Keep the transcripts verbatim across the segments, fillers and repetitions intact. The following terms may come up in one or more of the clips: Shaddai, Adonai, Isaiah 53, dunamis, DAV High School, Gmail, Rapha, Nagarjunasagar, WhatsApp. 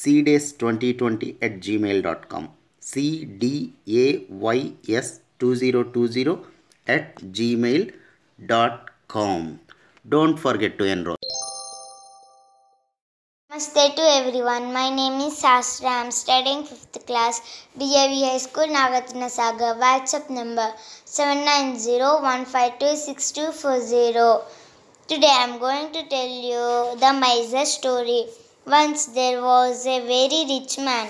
c days twenty twenty at gmail dot com, c days twenty twenty at gmail dot com. Don't forget to enroll. Namaste to everyone. My name is Sastra. I am studying fifth class, D A V High School, Nagarjunasagar. WhatsApp number seven nine zero one five two six two four zero. Today I am going to tell you the miser story. Once there was a very rich man.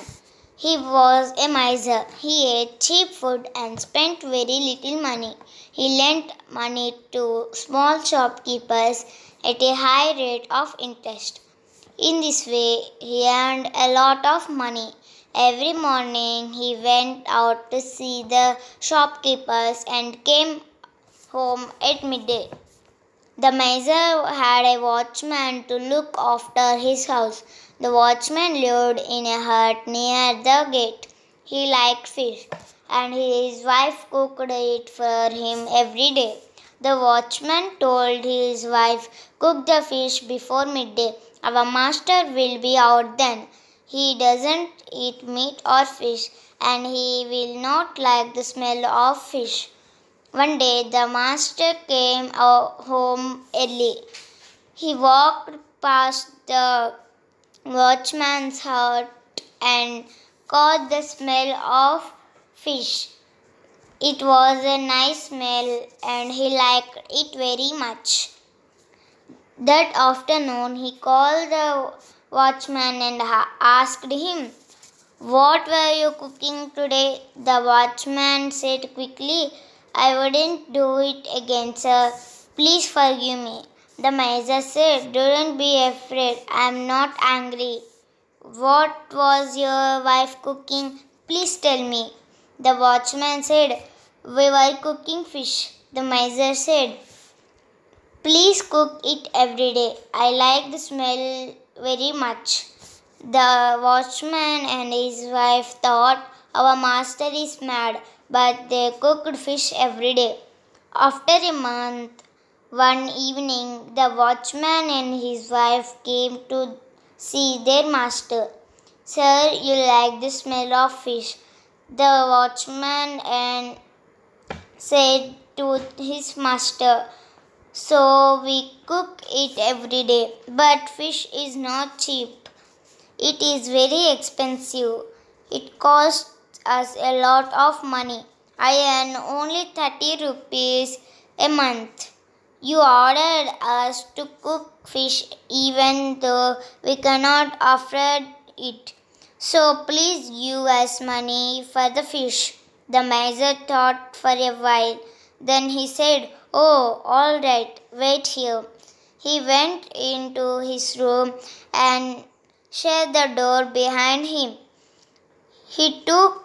He was a miser. He ate cheap food and spent very little money. He lent money to small shopkeepers at a high rate of interest. In this way, he earned a lot of money. Every morning, he went out to see the shopkeepers and came home at midday. The miser had a watchman to look after his house. The watchman lived in a hut near the gate. He liked fish, and his wife cooked it for him every day. The watchman told his wife, "Cook the fish before midday. Our master will be out then. He doesn't eat meat or fish, and he will not like the smell of fish." One day, the master came home early. He walked past the watchman's hut and caught the smell of fish. It was a nice smell, and he liked it very much. That afternoon, he called the watchman and asked him, "What were you cooking today?" The watchman said quickly, "I wouldn't do it again, sir. Please forgive me." The miser said, "Don't be afraid. I am not angry. What was your wife cooking? Please tell me." The watchman said, "We were cooking fish." The miser said, "Please cook it every day. I like the smell very much." The watchman and his wife thought, "Our master is mad," but they cooked fish every day. After a month, one evening, the watchman and his wife came to see their master. "Sir, you like the smell of fish," the watchman and said to his master, "so we cook it every day. But fish is not cheap. It is very expensive. It costs us a lot of money. I earn only thirty rupees a month. You ordered us to cook fish even though we cannot afford it. So please give us money for the fish." The miser thought for a while. Then he said, "Oh, all right, wait here." He went into his room and shut the door behind him. He took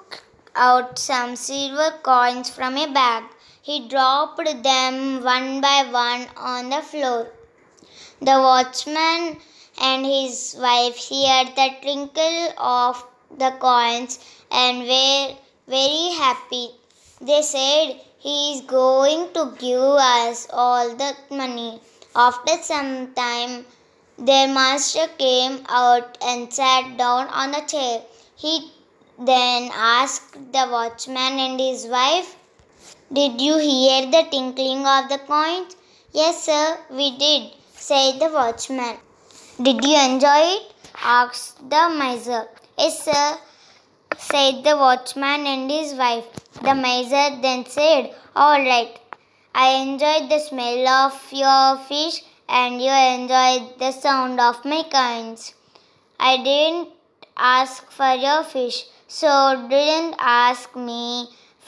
out some silver coins from a bag. He dropped them one by one on the floor. The watchman and his wife heard the tinkle of the coins and were very happy. They said, "He is going to give us all the money." After some time, their master came out and sat down on the chair. He then asked the watchman and his wife, "Did you hear the tinkling of the coins?" "Yes, sir, we did," said the watchman. "Did you enjoy it?" asked the miser. "Yes, sir," said the watchman and his wife. The miser then said, "All right, I enjoyed the smell of your fish and you enjoyed the sound of my coins. I didn't ask for your fish, so didn't ask me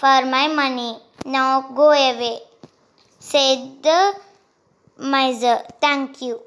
for my money. Now go away," said the miser. "Thank you."